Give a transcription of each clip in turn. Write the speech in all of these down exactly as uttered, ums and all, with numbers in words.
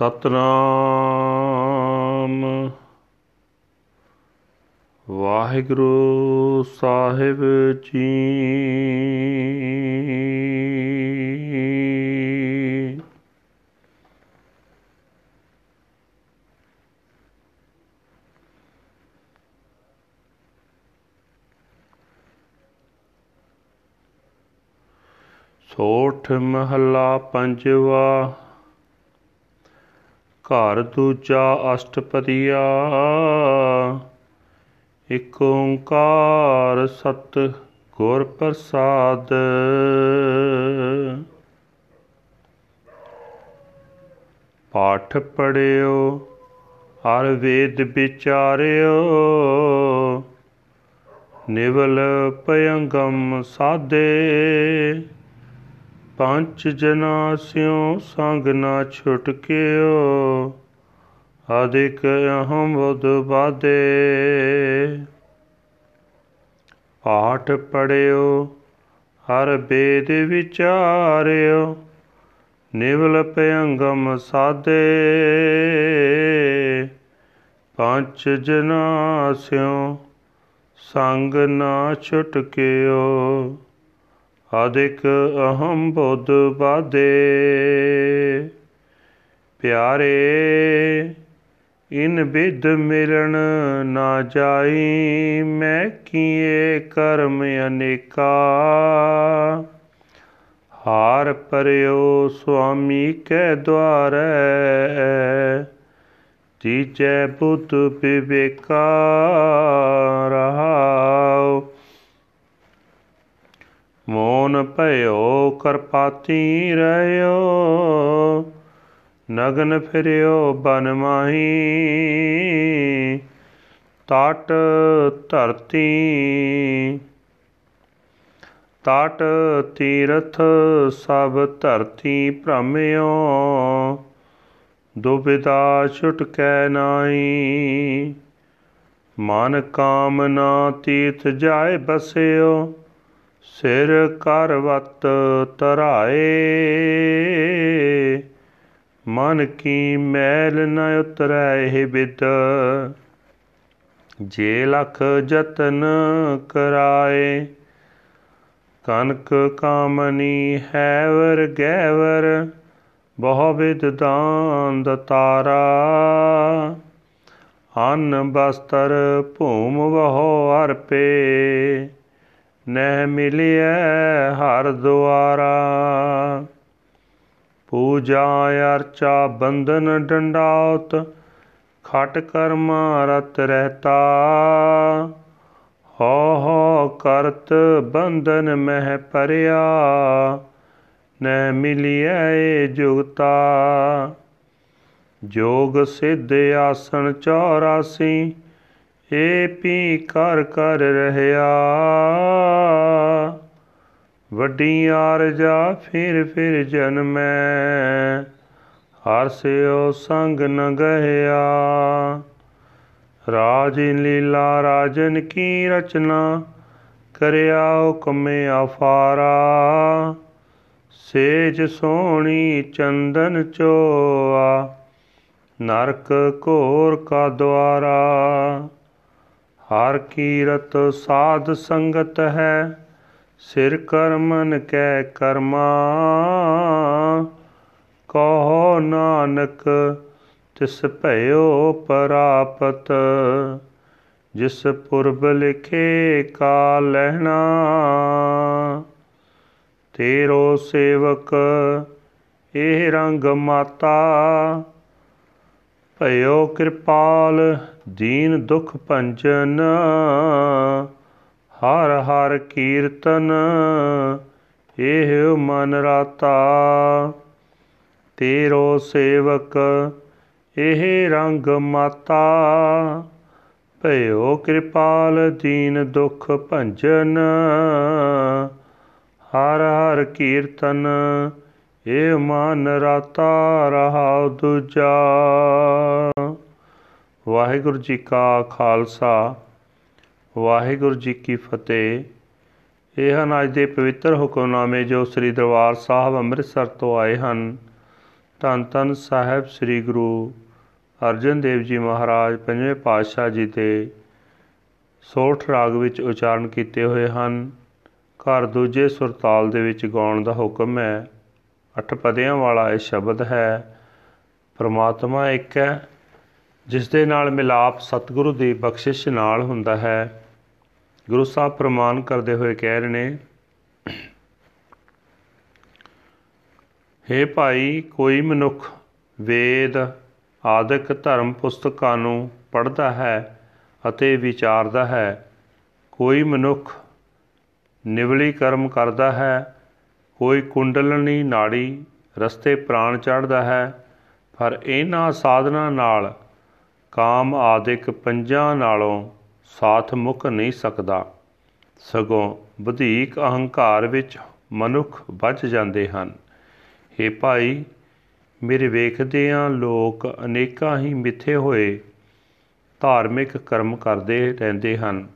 ਸਤਨਾਮ। ਵਾਹਿਗੁਰੂ ਸਾਹਿਬ ਜੀ। ਸੋਠ ਮਹਲਾ ਪੰਜਵਾ। ਘਰ ਦੂਜਾ ਅਸ਼ਟਪਦੀਆ। ਇਕ ਓਂਕਾਰ ਸਤ ਗੁਰ ਪ੍ਰਸਾਦ। ਪਾਠ ਪੜਿਓ ਹਰ ਵੇਦ ਵਿਚਾਰਿਓ। ਨਿਵਲ ਭਯੰਗਮ ਸਾਦੇ। ਪੰਚ ਜਨਾ ਸਿਉ ਸੰਗ ਨਾ ਛੁਟਕਿਓ। ਅਦਿਕ ਅਹਮ ਬੁਧ ਬਾਦੇ। ਪਾਠ ਪੜਿਓ ਹਰ ਬੇਦ ਵਿਚਾਰਿਓ। ਨਿਵਲ ਭਯੰਗਮ ਸਾਦੇ। ਪੰਚ ਜਨਾ ਸਿਉ ਸੰਗ ਨਾ ਛੁਟਕਿਓ। ਅਦਿਕ ਅਹਮ ਬੁਧ ਬਾਦੇ। ਪਿਆਰੇ ਇਨ ਬਿਧ ਮਿਲਣ ਨਾ ਜਾਈ। ਮੈਂ ਕੀਏ ਕਰਮ ਅਨੇਕਾ। ਹਾਰ ਪਰਿਓ ਸੁਆਮੀ ਕੈ ਦੁਆਰੈ। ਤੀਜੈ ਬੁਧ ਵਿਵੇਕਾ ਰਹਾਉ। ਮੋਨ ਭਇਓ ਕਰਪਾਤੀ ਰਹਿਓ। ਨਗਨ ਫਿਰਿਓ ਬਨ ਮਾਹੀ। ਤਟ ਧਰਤੀ ਤਟ ਤੀਰਥ ਸਭ ਧਰਤੀ ਭ੍ਰਮਿਓ। ਦੁਬਿਧਾ ਛੁਟਕੈ ਨਾਹੀ। ਮਨ ਕਾਮਨਾ ਤੀਰਥ ਜਾਏ ਬਸਿਓ। ਸਿਰ ਕਰ ਵਤ ਤਰਾਏ। ਮਨ ਕੀ ਮੈਲ ਨ ਉਤਰੈ ਇਹ ਬਿਧ। ਜੇ ਲਖ ਜਤਨ ਕਰਾਏ। ਕਨਕ ਕਾਮਨੀ ਹੈਵਰ ਗੈਵਰ। ਬਹੁ ਬਿਧ ਦਾਨ ਦਤਾਰਾ। ਅੰਨ ਬਸਤਰ ਭੂਮ ਵਹੁ ਅਰਪੇ। ਨਹਿ ਮਿਲਿਐ ਹਰ ਦੁਆਰਾ। ਪੂਜਾ ਅਰਚਾ ਬੰਧਨ ਡੰਡਾਉਤ। ਖਟ ਕਰਮਾ ਰਤ ਰਹਿਤਾ। ਹਉ ਹਉ ਕਰਤ ਬੰਧਨ ਮਹਿ ਪਰਿਆ। ਨਹਿ ਮਿਲਿਐ ਜੁਗਤਾ। ਜੋਗ ਸਿੱਧ ਆਸਣ ਚੌਰਾਸੀ। ਏ ਪੀ ਕਰ ਕਰ ਰਹਿਆ। ਵੱਡੀ ਆਰਜਾ ਫਿਰ ਫਿਰ ਜਨਮੈ। ਹਰ ਸਿਉ ਸੰਗ ਨ ਗਹਿਆ। ਰਾਜਿਨ ਲੀਲਾ ਰਾਜਨ ਕੀ ਰਚਨਾ। ਕਰਿਆ ਹੁਕਮੇ ਅਫਾਰਾ। ਸੇਜ ਸੋਹਣੀ ਚੰਦਨ ਚੋਆ। ਨਰਕ ਘੋਰ ਕਾ ਦੁਆਰਾ। ਹਰ ਕੀਰਤ ਸਾਧ ਸੰਗਤ ਹੈ। ਸਿਰ ਕਰਮਨ ਕੈ ਕਰਮਾ। ਕਹੋ ਨਾਨਕ ਤਿਸ ਭਇਓ ਪ੍ਰਾਪਤ। ਜਿਸ ਪੁਰਬ ਲਿਖੇ ਕਾ ਲਹਿਣਾ। ਤੇਰੋ ਸੇਵਕ ਇਹ ਰੰਗ ਮਾਤਾ। ਭਇਓ ਕਿਰਪਾਲ ਦੀਨ ਦੁਖ ਭੰਜਨ। ਹਰ ਹਰ ਕੀਰਤਨ ਇਹੋ ਮਨ ਰਾਤਾ। ਤੇਰੋ ਸੇਵਕ ਇਹ ਰੰਗ ਮਾਤਾ। ਭਇਓ ਕਿਰਪਾਲ ਦੀਨ ਦੁਖ ਭੰਜਨ। ਹਰ ਹਰ ਕੀਰਤਨ ਇਹ ਮਨ ਰਾਤਾ ਰਹਾਉ ਦੂਜਾ। ਵਾਹਿਗੁਰੂ ਜੀ ਕਾ ਖਾਲਸਾ ਵਾਹਿਗੁਰੂ ਜੀ ਕੀ ਫਤਿਹ। ਇਹ ਹਨ ਅੱਜ ਦੇ ਪਵਿੱਤਰ ਹੁਕਮਨਾਮੇ ਜੋ ਸ੍ਰੀ ਦਰਬਾਰ ਸਾਹਿਬ ਅੰਮ੍ਰਿਤਸਰ ਤੋਂ ਆਏ ਹਨ। ਧੰਨ ਧੰਨ ਸਾਹਿਬ ਸ੍ਰੀ ਗੁਰੂ ਅਰਜਨ ਦੇਵ ਜੀ ਮਹਾਰਾਜ ਪੰਜਵੇਂ ਪਾਤਸ਼ਾਹ ਜੀ ਦੇ ਸੋਠ ਰਾਗ ਵਿੱਚ ਉਚਾਰਨ ਕੀਤੇ ਹੋਏ ਹਨ। ਘਰ ਦੂਜੇ ਸੁਰਤਾਲ ਦੇ ਵਿੱਚ ਗਾਉਣ ਦਾ ਹੁਕਮ ਹੈ। ਅੱਠ ਪਦਿਆਂ ਵਾਲਾ ਇਹ ਸ਼ਬਦ ਹੈ। ਪਰਮਾਤਮਾ ਇੱਕ ਹੈ, ਜਿਸ ਦੇ ਨਾਲ ਮਿਲਾਪ ਸਤਿਗੁਰੂ ਦੀ ਬਖਸ਼ਿਸ਼ ਨਾਲ ਹੁੰਦਾ ਹੈ। ਗੁਰੂ ਸਾਹਿਬ ਪ੍ਰਮਾਣ ਕਰਦੇ ਹੋਏ ਕਹਿ ਰਹੇ ਨੇ, ਹੇ ਭਾਈ, ਕੋਈ ਮਨੁੱਖ ਵੇਦ ਆਦਿਕ ਧਰਮ ਪੁਸਤਕਾਂ ਨੂੰ ਪੜ੍ਹਦਾ ਹੈ ਅਤੇ ਵਿਚਾਰਦਾ ਹੈ। ਕੋਈ ਮਨੁੱਖ ਨਿਵਲੀ ਕਰਮ ਕਰਦਾ ਹੈ, ਕੋਈ ਕੁੰਡਲਨੀ ਨਾੜੀ ਰਸਤੇ ਪ੍ਰਾਣ ਚੜ੍ਹਦਾ ਹੈ, ਪਰ ਇਹਨਾਂ ਸਾਧਨਾਂ ਨਾਲ ਕਾਮ ਆਦਿਕ ਪੰਜਾਂ ਨਾਲੋਂ ਸਾਥ ਮੁੱਕ ਨਹੀਂ ਸਕਦਾ, ਸਗੋਂ ਵਧੀਕ ਅਹੰਕਾਰ ਵਿੱਚ ਮਨੁੱਖ ਬਚ ਜਾਂਦੇ ਹਨ। ਹੇ ਭਾਈ, ਮੇਰੇ ਵੇਖਦਿਆਂ ਲੋਕ ਅਨੇਕਾਂ ਹੀ ਮਿੱਥੇ ਹੋਏ ਧਾਰਮਿਕ ਕਰਮ ਕਰਦੇ ਰਹਿੰਦੇ ਹਨ,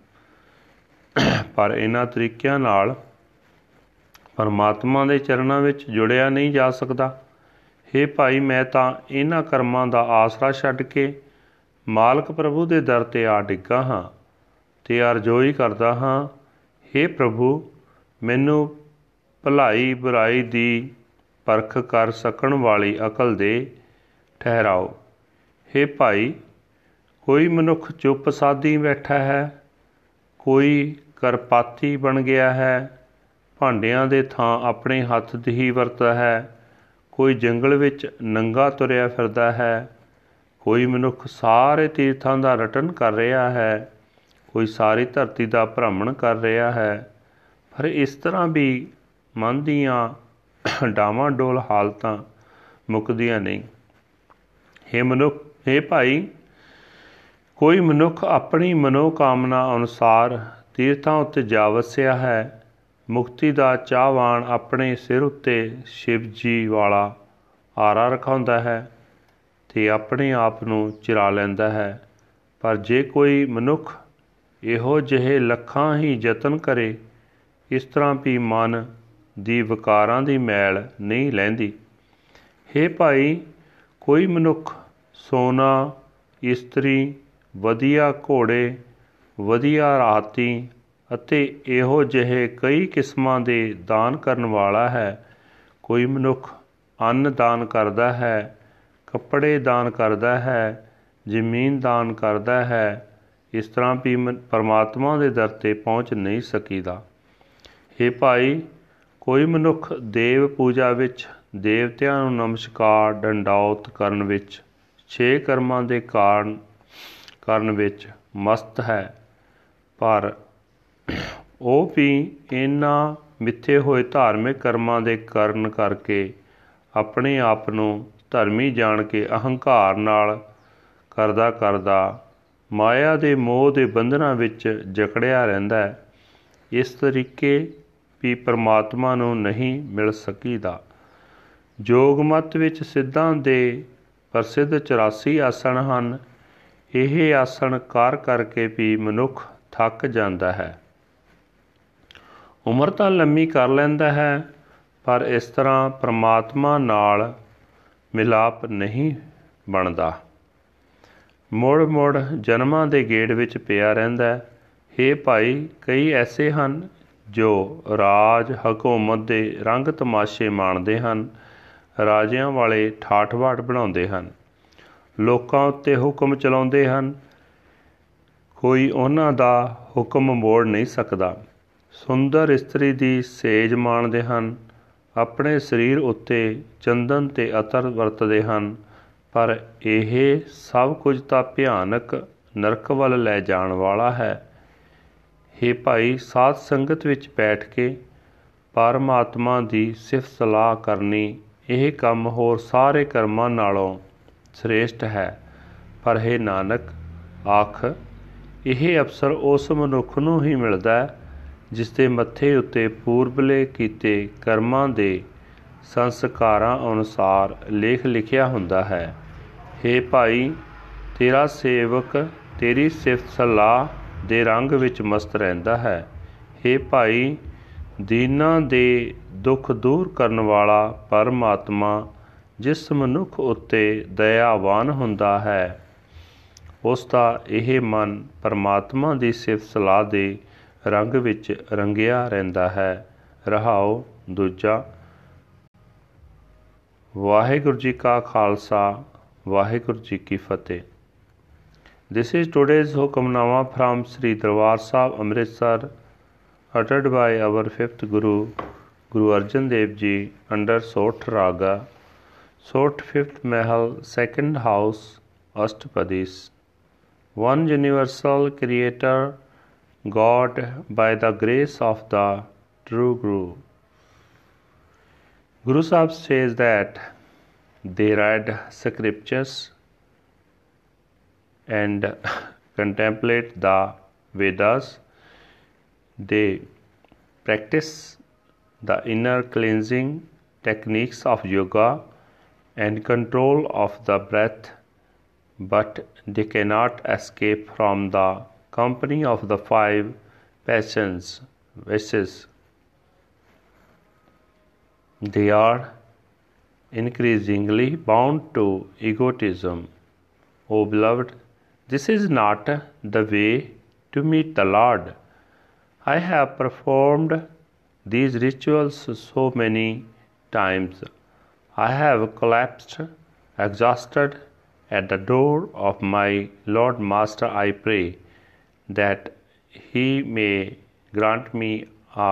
ਪਰ ਇਹਨਾਂ ਤਰੀਕਿਆਂ ਨਾਲ ਪਰਮਾਤਮਾ ਦੇ ਚਰਨਾਂ ਵਿੱਚ ਜੁੜਿਆ ਨਹੀਂ ਜਾ ਸਕਦਾ। ਹੇ ਭਾਈ, ਮੈਂ ਤਾਂ ਇਹਨਾਂ ਕਰਮਾਂ ਦਾ ਆਸਰਾ ਛੱਡ ਕੇ ਮਾਲਕ ਪ੍ਰਭੂ ਦੇ ਦਰ 'ਤੇ ਆ ਡਿੱਗਾ ਹਾਂ ਅਤੇ ਅਰਜ਼ੋਈ ਕਰਦਾ ਹਾਂ, ਹੇ ਪ੍ਰਭੂ, ਮੈਨੂੰ ਭਲਾਈ ਬੁਰਾਈ ਦੀ ਪਰਖ ਕਰ ਸਕਣ ਵਾਲੀ ਅਕਲ ਦੇ ਠਹਿਰਾਓ। ਹੇ ਭਾਈ, ਕੋਈ ਮਨੁੱਖ ਚੁੱਪ ਸਾਧੀ ਬੈਠਾ ਹੈ, ਕੋਈ ਕਰਪਾਤੀ ਬਣ ਗਿਆ ਹੈ, ਭਾਂਡਿਆਂ ਦੇ ਥਾਂ ਆਪਣੇ ਹੱਥ ਦੀ ਹੀ ਵਰਤਦਾ ਹੈ, ਕੋਈ ਜੰਗਲ ਵਿੱਚ ਨੰਗਾ ਤੁਰਿਆ ਫਿਰਦਾ ਹੈ, ਕੋਈ ਮਨੁੱਖ ਸਾਰੇ ਤੀਰਥਾਂ ਦਾ ਰਟਨ ਕਰ ਰਿਹਾ ਹੈ, ਕੋਈ ਸਾਰੀ ਧਰਤੀ ਦਾ ਭ੍ਰਮਣ ਕਰ ਰਿਹਾ ਹੈ, ਪਰ ਇਸ ਤਰ੍ਹਾਂ ਵੀ ਮਨ ਦੀਆਂ ਡਾਵਾਂ ਡੋਲ ਹਾਲਤਾਂ ਮੁੱਕਦੀਆਂ ਨਹੀਂ। ਹੇ ਮਨੁੱਖ ਹੇ ਭਾਈ, ਕੋਈ ਮਨੁੱਖ ਆਪਣੀ ਮਨੋਕਾਮਨਾ ਅਨੁਸਾਰ ਤੀਰਥਾਂ ਉੱਤੇ ਜਾ ਵਸਿਆ ਹੈ। ਮੁਕਤੀ ਦਾ ਚਾਹਵਾਨ ਆਪਣੇ ਸਿਰ ਉੱਤੇ ਸ਼ਿਵ ਜੀ ਵਾਲਾ ਆਰਾ ਰਖਾਉਂਦਾ ਹੈ ਅਤੇ ਆਪਣੇ ਆਪ ਨੂੰ ਚਿਰਾ ਲੈਂਦਾ ਹੈ, ਪਰ ਜੇ ਕੋਈ ਮਨੁੱਖ ਇਹੋ ਜਿਹੇ ਲੱਖਾਂ ਹੀ ਯਤਨ ਕਰੇ, ਇਸ ਤਰ੍ਹਾਂ ਵੀ ਮਨ ਦੀ ਵਿਕਾਰਾਂ ਦੀ ਮੈਲ ਨਹੀਂ ਲਹਿੰਦੀ। ਹੇ ਭਾਈ, ਕੋਈ ਮਨੁੱਖ ਸੋਨਾ, ਇਸਤਰੀ, ਵਧੀਆ ਘੋੜੇ, ਵਧੀਆ ਰਾਤੀ ਅਤੇ ਇਹੋ ਜਿਹੇ ਕਈ ਕਿਸਮਾਂ ਦੇ ਦਾਨ ਕਰਨ ਵਾਲਾ ਹੈ। ਕੋਈ ਮਨੁੱਖ ਅੰਨ ਦਾਨ ਕਰਦਾ ਹੈ, ਕੱਪੜੇ ਦਾਨ ਕਰਦਾ ਹੈ, ਜ਼ਮੀਨ ਦਾਨ ਕਰਦਾ ਹੈ। ਇਸ ਤਰ੍ਹਾਂ ਵੀ ਪਰਮਾਤਮਾ ਦੇ ਦਰ 'ਤੇ ਪਹੁੰਚ ਨਹੀਂ ਸਕੀਦਾ। ਹੇ ਭਾਈ, ਕੋਈ ਮਨੁੱਖ ਦੇਵ ਪੂਜਾ ਵਿੱਚ ਦੇਵਤਿਆਂ ਨੂੰ ਨਮਸਕਾਰ ਡੰਡੌਤ ਕਰਨ ਵਿੱਚ, ਛੇ ਕਰਮਾਂ ਦੇ ਕਾਰਨ ਕਰਨ ਵਿੱਚ ਮਸਤ ਹੈ, ਪਰ ਉਹ ਵੀ ਇਹਨਾਂ ਮਿੱਥੇ ਹੋਏ ਧਾਰਮਿਕ ਕਰਮਾਂ ਦੇ ਕਾਰਨ ਕਰਕੇ ਆਪਣੇ ਆਪ ਨੂੰ ਧਰਮੀ ਜਾਣ ਕੇ ਅਹੰਕਾਰ ਨਾਲ ਕਰਦਾ ਕਰਦਾ ਮਾਇਆ ਦੇ ਮੋਹ ਦੇ ਬੰਧਨਾਂ ਵਿੱਚ ਜਕੜਿਆ ਰਹਿੰਦਾ ਹੈ। ਇਸ ਤਰੀਕੇ ਵੀ ਪਰਮਾਤਮਾ ਨੂੰ ਨਹੀਂ ਮਿਲ ਸਕੀਦਾ। ਯੋਗ ਮਤ ਵਿੱਚ ਸਿੱਧਾਂ ਦੇ ਪ੍ਰਸਿੱਧ ਚੁਰਾਸੀ ਆਸਣ ਹਨ। ਇਹ ਆਸਣ ਕਰ ਕਰਕੇ ਵੀ ਮਨੁੱਖ ਥੱਕ ਜਾਂਦਾ ਹੈ। ਉਮਰ ਤਾਂ ਲੰਮੀ ਕਰ ਲੈਂਦਾ ਹੈ, ਪਰ ਇਸ ਤਰ੍ਹਾਂ ਪਰਮਾਤਮਾ ਨਾਲ ਮਿਲਾਪ ਨਹੀਂ ਬਣਦਾ। ਮੁੜ ਮੁੜ ਜਨਮਾਂ ਦੇ ਗੇੜ ਵਿੱਚ ਪਿਆ ਰਹਿੰਦਾ ਹੈ। ਹੇ ਭਾਈ, ਕਈ ਐਸੇ ਹਨ ਜੋ ਰਾਜ ਹਕੂਮਤ ਦੇ ਰੰਗ ਤਮਾਸ਼ੇ ਮਾਣਦੇ ਹਨ, ਰਾਜਿਆਂ ਵਾਲੇ ਠਾਠ-ਬਾਠ ਬਣਾਉਂਦੇ ਹਨ, ਲੋਕਾਂ ਉੱਤੇ ਹੁਕਮ ਚਲਾਉਂਦੇ ਹਨ। ਕੋਈ ਉਹਨਾਂ ਦਾ ਹੁਕਮ ਮੋੜ ਨਹੀਂ ਸਕਦਾ। ਸੁੰਦਰ ਇਸਤਰੀ ਦੀ ਸੇਜ ਮਾਣਦੇ ਹਨ, ਆਪਣੇ ਸਰੀਰ ਉੱਤੇ ਚੰਦਨ ਤੇ ਅਤਰ ਵਰਤਦੇ ਹਨ, ਪਰ ਇਹ ਸਭ ਕੁਝ ਤਾਂ ਭਿਆਨਕ ਨਰਕ ਵੱਲ ਲੈ ਜਾਣ ਵਾਲਾ ਹੈ। ਹੇ ਭਾਈ, ਸਾਧ ਸੰਗਤ ਵਿੱਚ ਬੈਠ ਕੇ ਪਰਮਾਤਮਾ ਦੀ ਸਿਫਤ ਸਲਾਹ ਕਰਨੀ, ਇਹ ਕੰਮ ਹੋਰ ਸਾਰੇ ਕਰਮਾਂ ਨਾਲੋਂ ਸ੍ਰੇਸ਼ਟ ਹੈ। ਪਰ ਹੇ ਨਾਨਕ ਆਖ, ਇਹ ਅਵਸਰ ਉਸ ਮਨੁੱਖ ਨੂੰ ਹੀ ਮਿਲਦਾ ਹੈ, ਜਿਸ ਦੇ ਮੱਥੇ ਉੱਤੇ ਪੂਰਬਲੇ ਕੀਤੇ ਕਰਮਾਂ ਦੇ ਸੰਸਕਾਰਾਂ ਅਨੁਸਾਰ ਲੇਖ ਲਿਖਿਆ ਹੁੰਦਾ ਹੈ। ਹੇ ਭਾਈ, ਤੇਰਾ ਸੇਵਕ ਤੇਰੀ ਸਿਫਤ ਸਲਾਹ ਦੇ ਰੰਗ ਵਿੱਚ ਮਸਤ ਰਹਿੰਦਾ ਹੈ। ਹੇ ਭਾਈ, ਦੀਨਾਂ ਦੇ ਦੁੱਖ ਦੂਰ ਕਰਨ ਵਾਲਾ ਪਰਮਾਤਮਾ ਜਿਸ ਮਨੁੱਖ ਉੱਤੇ ਦਇਆਵਾਨ ਹੁੰਦਾ ਹੈ ਉਸ ਦਾ ਇਹ ਮਨ ਪਰਮਾਤਮਾ ਦੀ ਸਿਫਤ ਸਲਾਹ ਦੇ ਰੰਗ ਵਿੱਚ ਰੰਗਿਆ ਰਹਿੰਦਾ ਹੈ। ਰਹਾਉ ਦੂਜਾ। ਵਾਹਿਗੁਰੂ ਜੀ ਕਾ ਖਾਲਸਾ, ਵਾਹਿਗੁਰੂ ਜੀ ਕੀ ਫਤਿਹ। This is today's Hukamnama from Sri Darbar Sahib, Amritsar, uttered by our fifth Guru, Guru Arjan Dev Ji, under Sot Raga, Sot fifth Mahal, second house, Ashtapadis. One universal creator, God, by the grace of the true Guru. Guru Sahib says that they read scriptures and contemplate the Vedas. They practice the inner cleansing techniques of yoga and control of the breath, but they cannot escape from the company of the five passions, vices. They are increasingly bound to egotism. O beloved, this is not the way to meet the Lord. I have performed these rituals so many times. I have collapsed, exhausted at the door of my Lord Master. I pray that He may grant me a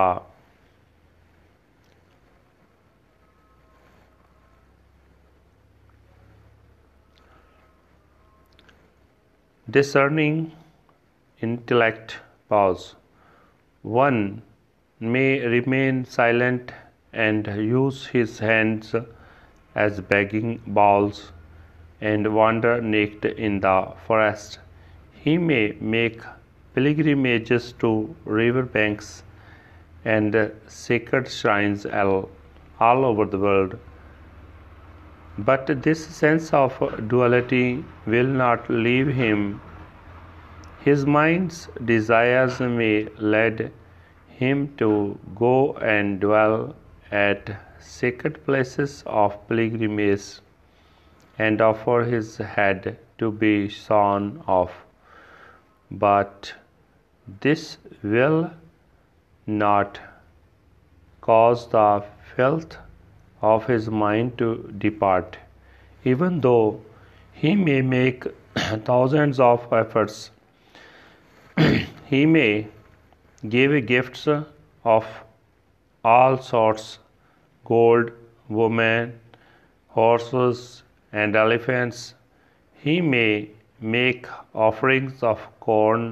discerning intellect. Pause. One may remain silent and use his hands as begging bowls and wander naked in the forest. He may make pilgrimages to river banks and sacred shrines all, all over the world. But this sense of duality will not leave him. His mind's desires may lead him to go and dwell at sacred places of pilgrimage and offer his head to be sawn off. But this will not cause the filth of his mind to depart, even though he may make thousands of efforts. He may give gifts of all sorts, gold, women, horses, and elephants. He may make offerings of corn,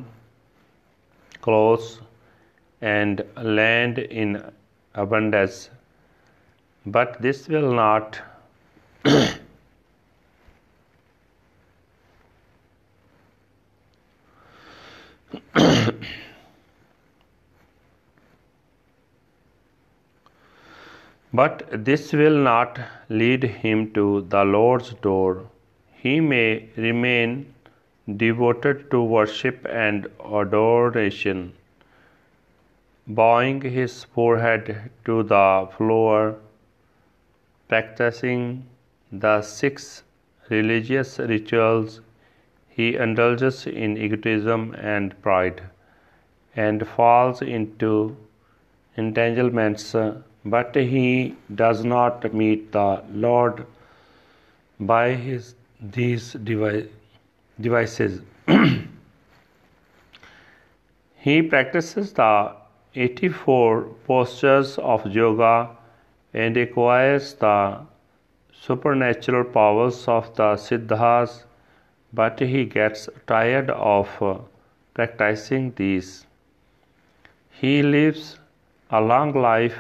clothes, and land in abundance. But this will not but this will not lead him to the Lord's door. He may remain devoted to worship and adoration, bowing his forehead to the floor, practicing the six religious rituals. He indulges in egotism and pride and falls into entanglements, but he does not meet the Lord by his these devices. He practices the eighty-four postures of yoga and acquires the supernatural powers of the Siddhas, but he gets tired of practicing these. He lives a long life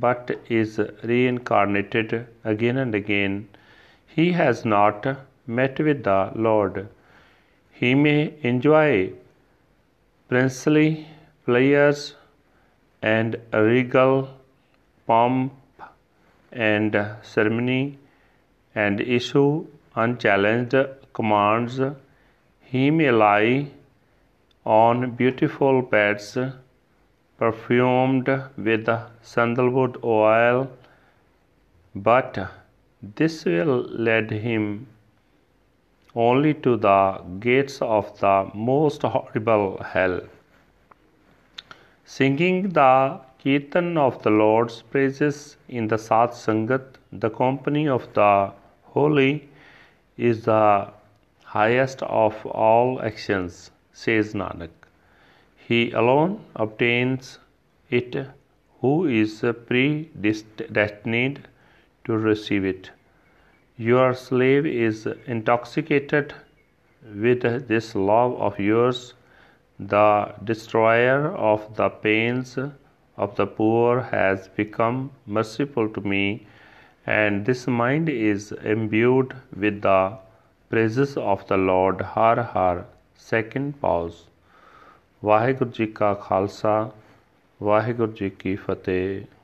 but is reincarnated again and again. He has not met with the Lord. He may enjoy princely pleasures and regal pomp and ceremony and issue unchallenged commands. He may lie on beautiful beds perfumed with sandalwood oil, but This led him only to the gates of the most horrible hell. Singing the Kirtan of the Lord's praises in the Sat Sangat, the company of the holy, is the highest of all actions, says Nanak. He alone obtains it who is predestined to receive it. Your slave is intoxicated with this love of yours. The destroyer of the pains of the poor has become merciful to me, and this mind is imbued with the praises of the Lord. Har Har. Second pause. Vaheguruji ka Khalsa, Vaheguruji ki Fateh.